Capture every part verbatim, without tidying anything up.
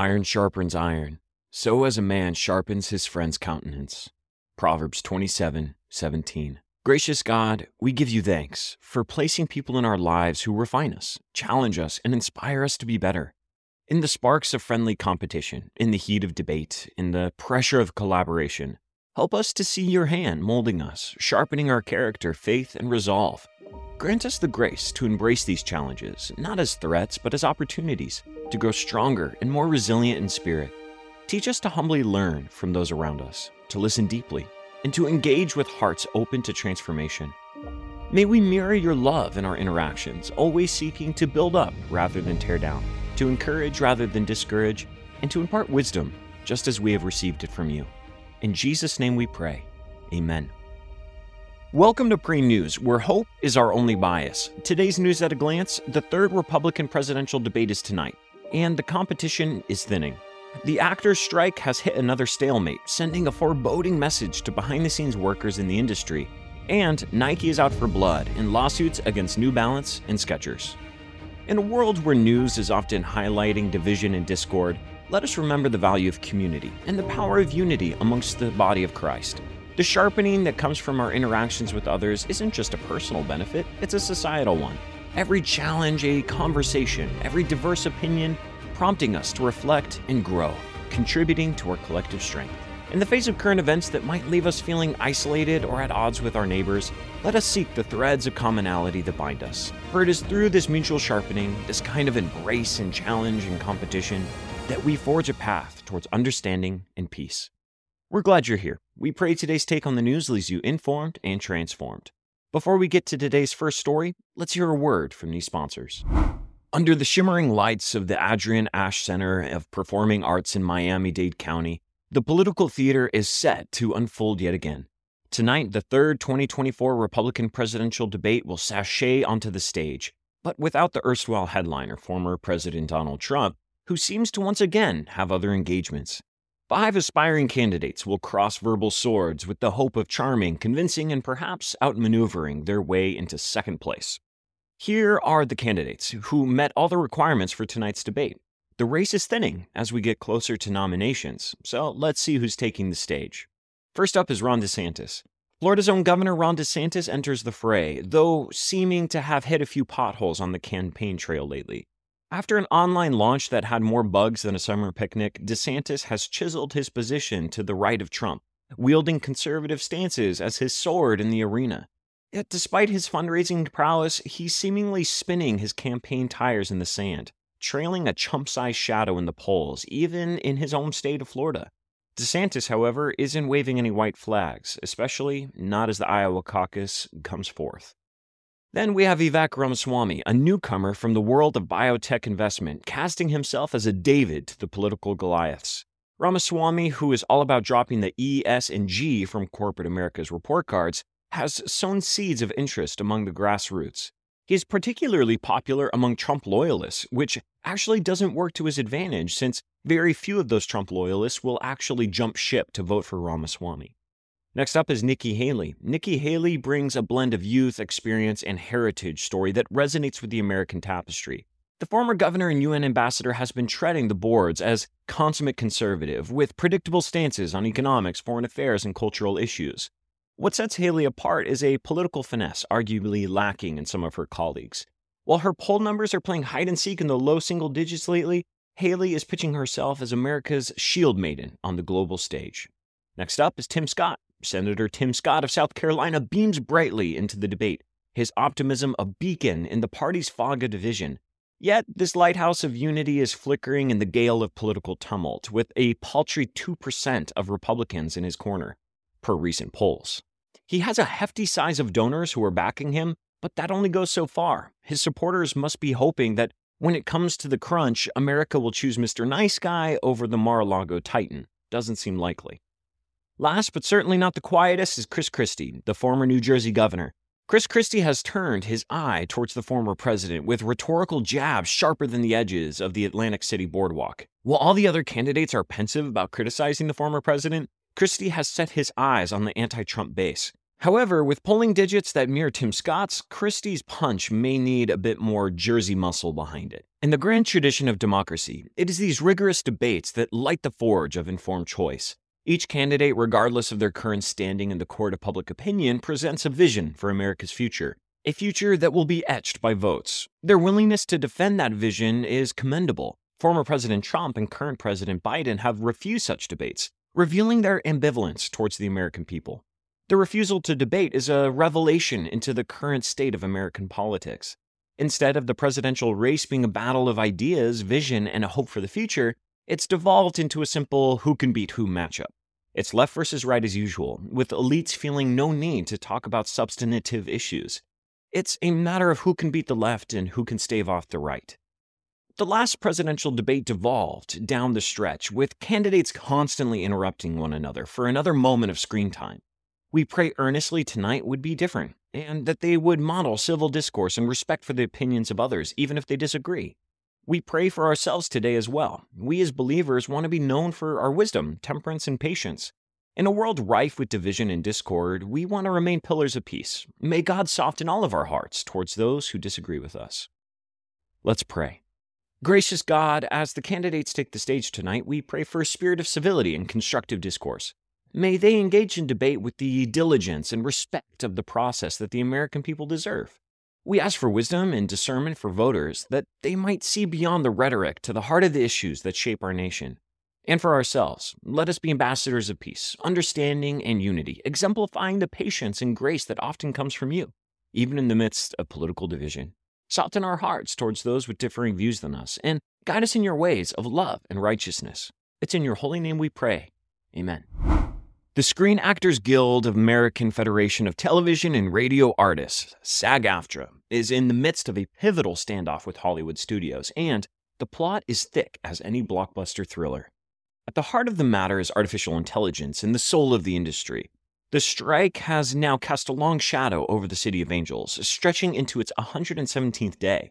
Iron sharpens iron, so as a man sharpens his friend's countenance. Proverbs twenty-seven seventeen. Gracious God, we give you thanks for placing people in our lives who refine us, challenge us, and inspire us to be better. In the sparks of friendly competition, in the heat of debate, in the pressure of collaboration, help us to see your hand molding us, sharpening our character, faith, and resolve. Grant us the grace to embrace these challenges, not as threats, but as opportunities to grow stronger and more resilient in spirit. Teach us to humbly learn from those around us, to listen deeply, and to engage with hearts open to transformation. May we mirror your love in our interactions, always seeking to build up rather than tear down, to encourage rather than discourage, and to impart wisdom just as we have received it from you. In Jesus' name we pray. Amen. Welcome to Pray News, where hope is our only bias. Today's news at a glance: the third Republican presidential debate is tonight, and the competition is thinning. The actors' strike has hit another stalemate, sending a foreboding message to behind-the-scenes workers in the industry. And Nike is out for blood in lawsuits against New Balance and Skechers. In a world where news is often highlighting division and discord, let us remember the value of community and the power of unity amongst the body of Christ. The sharpening that comes from our interactions with others isn't just a personal benefit, it's a societal one. Every challenge, a conversation, every diverse opinion, prompting us to reflect and grow, contributing to our collective strength. In the face of current events that might leave us feeling isolated or at odds with our neighbors, let us seek the threads of commonality that bind us. For it is through this mutual sharpening, this kind of embrace and challenge and competition, that we forge a path towards understanding and peace. We're glad you're here. We pray today's take on the news leaves you informed and transformed. Before we get to today's first story, let's hear a word from these sponsors. Under the shimmering lights of the Adrian Ash Center of Performing Arts in Miami-Dade County, the political theater is set to unfold yet again. Tonight, the third twenty twenty-four Republican presidential debate will sashay onto the stage, but without the erstwhile headliner, former President Donald Trump, who seems to once again have other engagements. Five aspiring candidates will cross verbal swords with the hope of charming, convincing, and perhaps outmaneuvering their way into second place. Here are the candidates who met all the requirements for tonight's debate. The race is thinning as we get closer to nominations, so let's see who's taking the stage. First up is Ron DeSantis. Florida's own Governor Ron DeSantis enters the fray, though seeming to have hit a few potholes on the campaign trail lately. After an online launch that had more bugs than a summer picnic, DeSantis has chiseled his position to the right of Trump, wielding conservative stances as his sword in the arena. Yet despite his fundraising prowess, he's seemingly spinning his campaign tires in the sand, trailing a chump-sized shadow in the polls, even in his home state of Florida. DeSantis, however, isn't waving any white flags, especially not as the Iowa caucus comes forth. Then we have Vivek Ramaswamy, a newcomer from the world of biotech investment, casting himself as a David to the political Goliaths. Ramaswamy, who is all about dropping the E, S, and G from corporate America's report cards, has sown seeds of interest among the grassroots. He is particularly popular among Trump loyalists, which actually doesn't work to his advantage since very few of those Trump loyalists will actually jump ship to vote for Ramaswamy. Next up is Nikki Haley. Nikki Haley brings a blend of youth, experience, and heritage story that resonates with the American tapestry. The former governor and U N ambassador has been treading the boards as consummate conservative, with predictable stances on economics, foreign affairs, and cultural issues. What sets Haley apart is a political finesse, arguably lacking in some of her colleagues. While her poll numbers are playing hide-and-seek in the low single digits lately, Haley is pitching herself as America's shield maiden on the global stage. Next up is Tim Scott. Senator Tim Scott of South Carolina beams brightly into the debate, his optimism a beacon in the party's fog of division. Yet, this lighthouse of unity is flickering in the gale of political tumult, with a paltry two percent of Republicans in his corner, per recent polls. He has a hefty size of donors who are backing him, but that only goes so far. His supporters must be hoping that when it comes to the crunch, America will choose Mister Nice Guy over the Mar-a-Lago Titan. Doesn't seem likely. Last but certainly not the quietest is Chris Christie, the former New Jersey governor. Chris Christie has turned his eye towards the former president with rhetorical jabs sharper than the edges of the Atlantic City boardwalk. While all the other candidates are pensive about criticizing the former president, Christie has set his eyes on the anti-Trump base. However, with polling digits that mirror Tim Scott's, Christie's punch may need a bit more Jersey muscle behind it. In the grand tradition of democracy, it is these rigorous debates that light the forge of informed choice. Each candidate, regardless of their current standing in the court of public opinion, presents a vision for America's future, a future that will be etched by votes. Their willingness to defend that vision is commendable. Former President Trump and current President Biden have refused such debates, revealing their ambivalence towards the American people. The refusal to debate is a revelation into the current state of American politics. Instead of the presidential race being a battle of ideas, vision, and a hope for the future, it's devolved into a simple who-can-beat-who matchup. It's left versus right as usual, with elites feeling no need to talk about substantive issues. It's a matter of who can beat the left and who can stave off the right. The last presidential debate devolved down the stretch, with candidates constantly interrupting one another for another moment of screen time. We pray earnestly tonight would be different, and that they would model civil discourse and respect for the opinions of others, even if they disagree. We pray for ourselves today as well. We as believers want to be known for our wisdom, temperance, and patience. In a world rife with division and discord, we want to remain pillars of peace. May God soften all of our hearts towards those who disagree with us. Let's pray. Gracious God, as the candidates take the stage tonight, we pray for a spirit of civility and constructive discourse. May they engage in debate with the diligence and respect of the process that the American people deserve. We ask for wisdom and discernment for voters, that they might see beyond the rhetoric to the heart of the issues that shape our nation. And for ourselves, let us be ambassadors of peace, understanding, and unity, exemplifying the patience and grace that often comes from you, even in the midst of political division. Soften our hearts towards those with differing views than us, and guide us in your ways of love and righteousness. It's in your holy name we pray. Amen. The Screen Actors Guild of American Federation of Television and Radio Artists, SAG-AFTRA, is in the midst of a pivotal standoff with Hollywood studios, and the plot is thick as any blockbuster thriller. At the heart of the matter is artificial intelligence and the soul of the industry. The strike has now cast a long shadow over the City of Angels, stretching into its one hundred seventeenth day.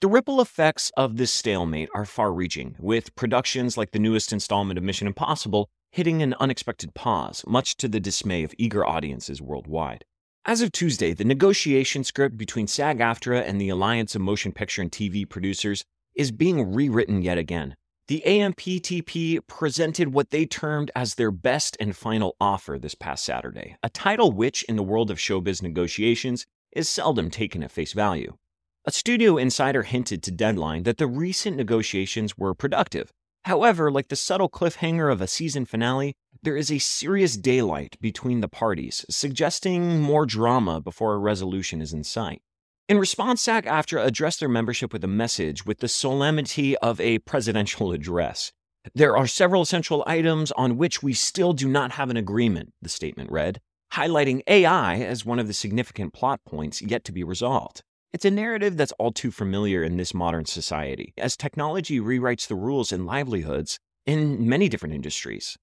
The ripple effects of this stalemate are far-reaching, with productions like the newest installment of Mission Impossible hitting an unexpected pause, much to the dismay of eager audiences worldwide. As of Tuesday, the negotiation script between SAG-AFTRA and the Alliance of Motion Picture and T V Producers is being rewritten yet again. The A M P T P presented what they termed as their best and final offer this past Saturday, a title which, in the world of showbiz negotiations, is seldom taken at face value. A studio insider hinted to Deadline that the recent negotiations were productive. However, like the subtle cliffhanger of a season finale, there is a serious daylight between the parties, suggesting more drama before a resolution is in sight. In response, SAG-AFTRA addressed their membership with a message with the solemnity of a presidential address. "There are several essential items on which we still do not have an agreement," the statement read, highlighting A I as one of the significant plot points yet to be resolved. It's a narrative that's all too familiar in this modern society, as technology rewrites the rules and livelihoods in many different industries.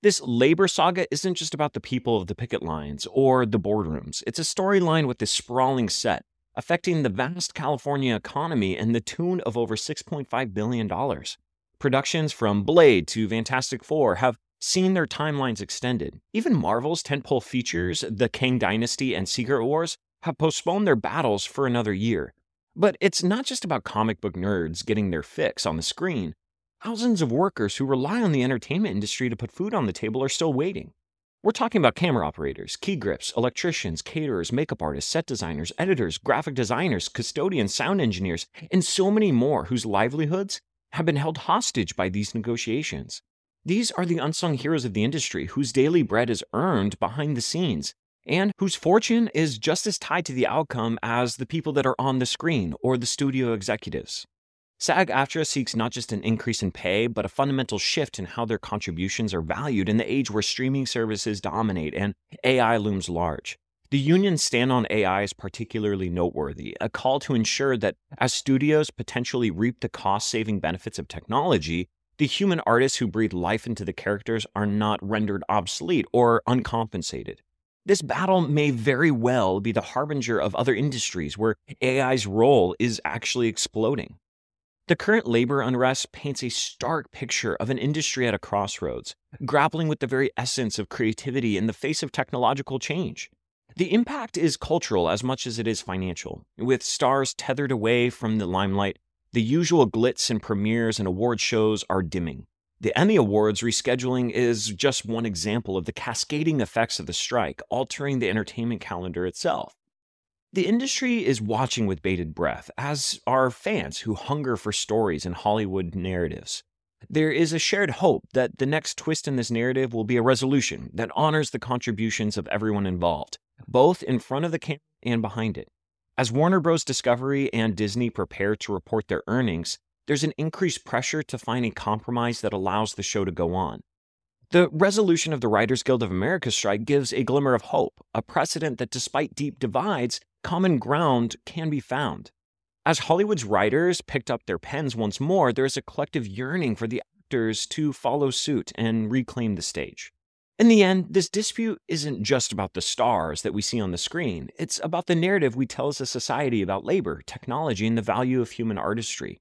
This labor saga isn't just about the people of the picket lines or the boardrooms. It's a storyline with a sprawling set, affecting the vast California economy in the tune of over six point five billion dollars. Productions from Blade to Fantastic Four have seen their timelines extended. Even Marvel's tentpole features, The Kang Dynasty and Secret Wars, have postponed their battles for another year. But it's not just about comic book nerds getting their fix on the screen. Thousands of workers who rely on the entertainment industry to put food on the table are still waiting. We're talking about camera operators, key grips, electricians, caterers, makeup artists, set designers, editors, graphic designers, custodians, sound engineers, and so many more whose livelihoods have been held hostage by these negotiations. These are the unsung heroes of the industry whose daily bread is earned behind the scenes, and whose fortune is just as tied to the outcome as the people that are on the screen or the studio executives. SAG-AFTRA seeks not just an increase in pay, but a fundamental shift in how their contributions are valued in the age where streaming services dominate and A I looms large. The union's stand on A I is particularly noteworthy, a call to ensure that as studios potentially reap the cost-saving benefits of technology, the human artists who breathe life into the characters are not rendered obsolete or uncompensated. This battle may very well be the harbinger of other industries where A I's role is actually exploding. The current labor unrest paints a stark picture of an industry at a crossroads, grappling with the very essence of creativity in the face of technological change. The impact is cultural as much as it is financial, with stars tethered away from the limelight The usual glitz and premieres and award shows are dimming. The Emmy Awards rescheduling is just one example of the cascading effects of the strike, altering the entertainment calendar itself. The industry is watching with bated breath, as are fans who hunger for stories and Hollywood narratives. There is a shared hope that the next twist in this narrative will be a resolution that honors the contributions of everyone involved, both in front of the camera and behind it. As Warner Bros. Discovery and Disney prepare to report their earnings, there's an increased pressure to find a compromise that allows the show to go on. The resolution of the Writers Guild of America strike gives a glimmer of hope, a precedent that despite deep divides, common ground can be found. As Hollywood's writers picked up their pens once more, there is a collective yearning for the actors to follow suit and reclaim the stage. In the end, this dispute isn't just about the stars that we see on the screen. It's about the narrative we tell as a society about labor, technology, and the value of human artistry.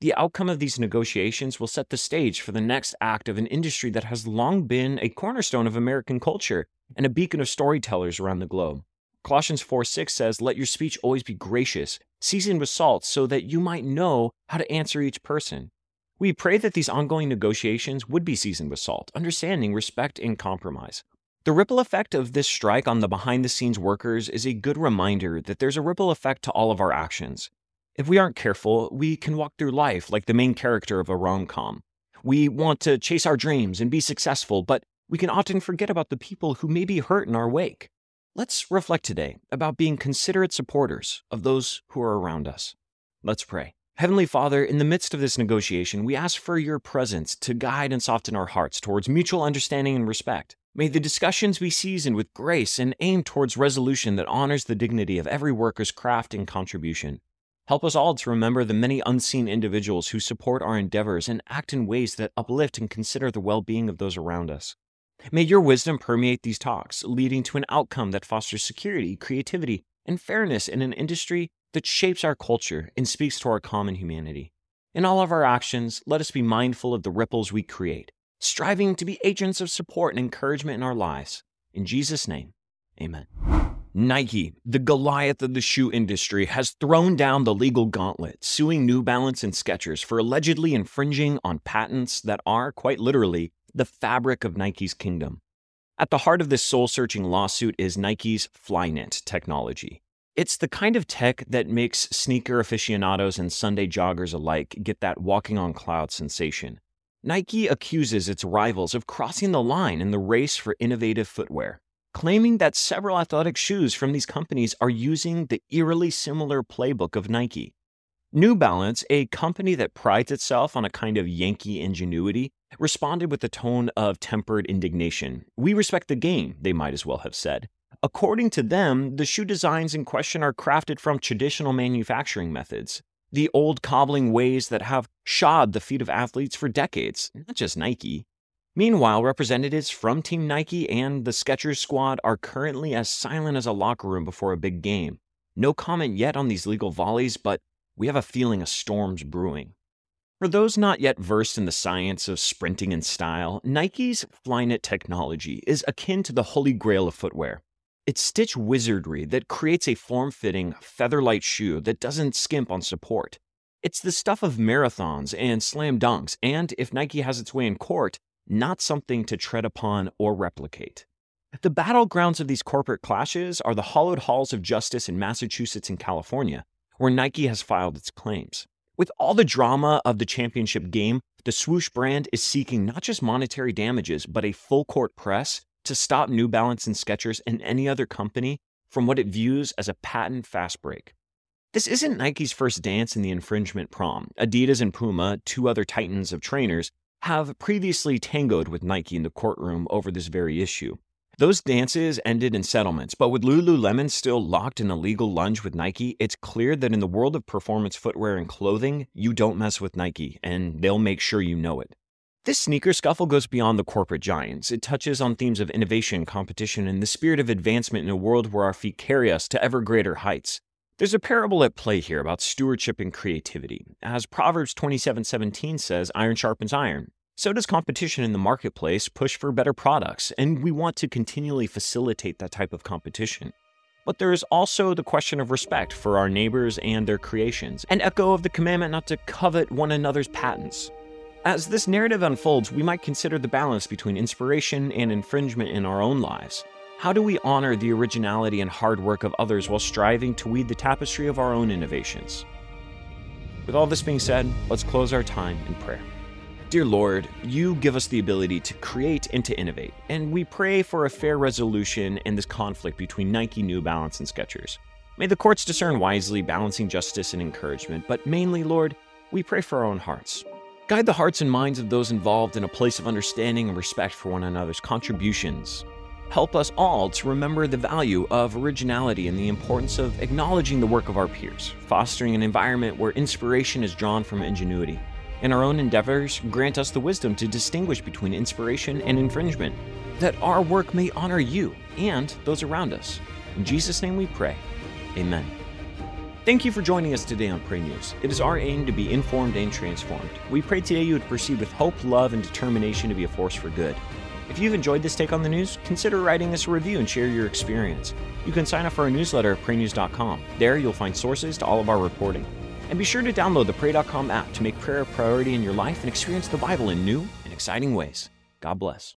The outcome of these negotiations will set the stage for the next act of an industry that has long been a cornerstone of American culture and a beacon of storytellers around the globe. Colossians four six says, "Let your speech always be gracious, seasoned with salt, so that you might know how to answer each person." We pray that these ongoing negotiations would be seasoned with salt, understanding, respect, and compromise. The ripple effect of this strike on the behind-the-scenes workers is a good reminder that there's a ripple effect to all of our actions. If we aren't careful, we can walk through life like the main character of a rom-com. We want to chase our dreams and be successful, but we can often forget about the people who may be hurt in our wake. Let's reflect today about being considerate supporters of those who are around us. Let's pray. Heavenly Father, in the midst of this negotiation, we ask for your presence to guide and soften our hearts towards mutual understanding and respect. May the discussions be seasoned with grace and aimed towards resolution that honors the dignity of every worker's craft and contribution. Help us all to remember the many unseen individuals who support our endeavors and act in ways that uplift and consider the well-being of those around us. May your wisdom permeate these talks, leading to an outcome that fosters security, creativity, and fairness in an industry that shapes our culture and speaks to our common humanity. In all of our actions, let us be mindful of the ripples we create, striving to be agents of support and encouragement in our lives. In Jesus' name, amen. Nike, the Goliath of the shoe industry, has thrown down the legal gauntlet, suing New Balance and Skechers for allegedly infringing on patents that are, quite literally, the fabric of Nike's kingdom. At the heart of this soul-searching lawsuit is Nike's Flyknit technology. It's the kind of tech that makes sneaker aficionados and Sunday joggers alike get that walking-on-cloud sensation. Nike accuses its rivals of crossing the line in the race for innovative footwear, claiming that several athletic shoes from these companies are using the eerily similar playbook of Nike. New Balance, a company that prides itself on a kind of Yankee ingenuity, responded with a tone of tempered indignation. "We respect the game," they might as well have said. According to them, the shoe designs in question are crafted from traditional manufacturing methods, the old cobbling ways that have shod the feet of athletes for decades, not just Nike. Meanwhile, representatives from Team Nike and the Skechers squad are currently as silent as a locker room before a big game. No comment yet on these legal volleys, but we have a feeling a storm's brewing. For those not yet versed in the science of sprinting and style, Nike's Flyknit technology is akin to the holy grail of footwear. It's stitch wizardry that creates a form-fitting, feather-light shoe that doesn't skimp on support. It's the stuff of marathons and slam dunks, and if Nike has its way in court, not something to tread upon or replicate. The battlegrounds of these corporate clashes are the hollowed halls of justice in Massachusetts and California, where Nike has filed its claims. With all the drama of the championship game, the swoosh brand is seeking not just monetary damages, but a full-court press to stop New Balance and Skechers and any other company from what it views as a patent fast break. This isn't Nike's first dance in the infringement prom. Adidas and Puma, two other titans of trainers, have previously tangoed with Nike in the courtroom over this very issue. Those dances ended in settlements, but with Lululemon still locked in a legal lunge with Nike, it's clear that in the world of performance footwear and clothing, you don't mess with Nike, and they'll make sure you know it. This sneaker scuffle goes beyond the corporate giants. It touches on themes of innovation, competition, and the spirit of advancement in a world where our feet carry us to ever greater heights. There's a parable at play here about stewardship and creativity. As Proverbs twenty-seven seventeen says, "Iron sharpens iron." So does competition in the marketplace push for better products, and we want to continually facilitate that type of competition. But there is also the question of respect for our neighbors and their creations, an echo of the commandment not to covet one another's patents. As this narrative unfolds, we might consider the balance between inspiration and infringement in our own lives. How do we honor the originality and hard work of others while striving to weave the tapestry of our own innovations? With all this being said, let's close our time in prayer. Dear Lord, you give us the ability to create and to innovate, and we pray for a fair resolution in this conflict between Nike, New Balance, and Skechers. May the courts discern wisely, balancing justice and encouragement, but mainly, Lord, we pray for our own hearts. Guide the hearts and minds of those involved in a place of understanding and respect for one another's contributions. Help us all to remember the value of originality and the importance of acknowledging the work of our peers, fostering an environment where inspiration is drawn from ingenuity. In our own endeavors, grant us the wisdom to distinguish between inspiration and infringement, that our work may honor you and those around us. In Jesus' name we pray, amen. Thank you for joining us today on Pray News. It is our aim to be informed and transformed. We pray today you would proceed with hope, love, and determination to be a force for good. If you've enjoyed this take on the news, consider writing us a review and share your experience. You can sign up for our newsletter at pray news dot com. There you'll find sources to all of our reporting. And be sure to download the pray dot com app to make prayer a priority in your life and experience the Bible in new and exciting ways. God bless.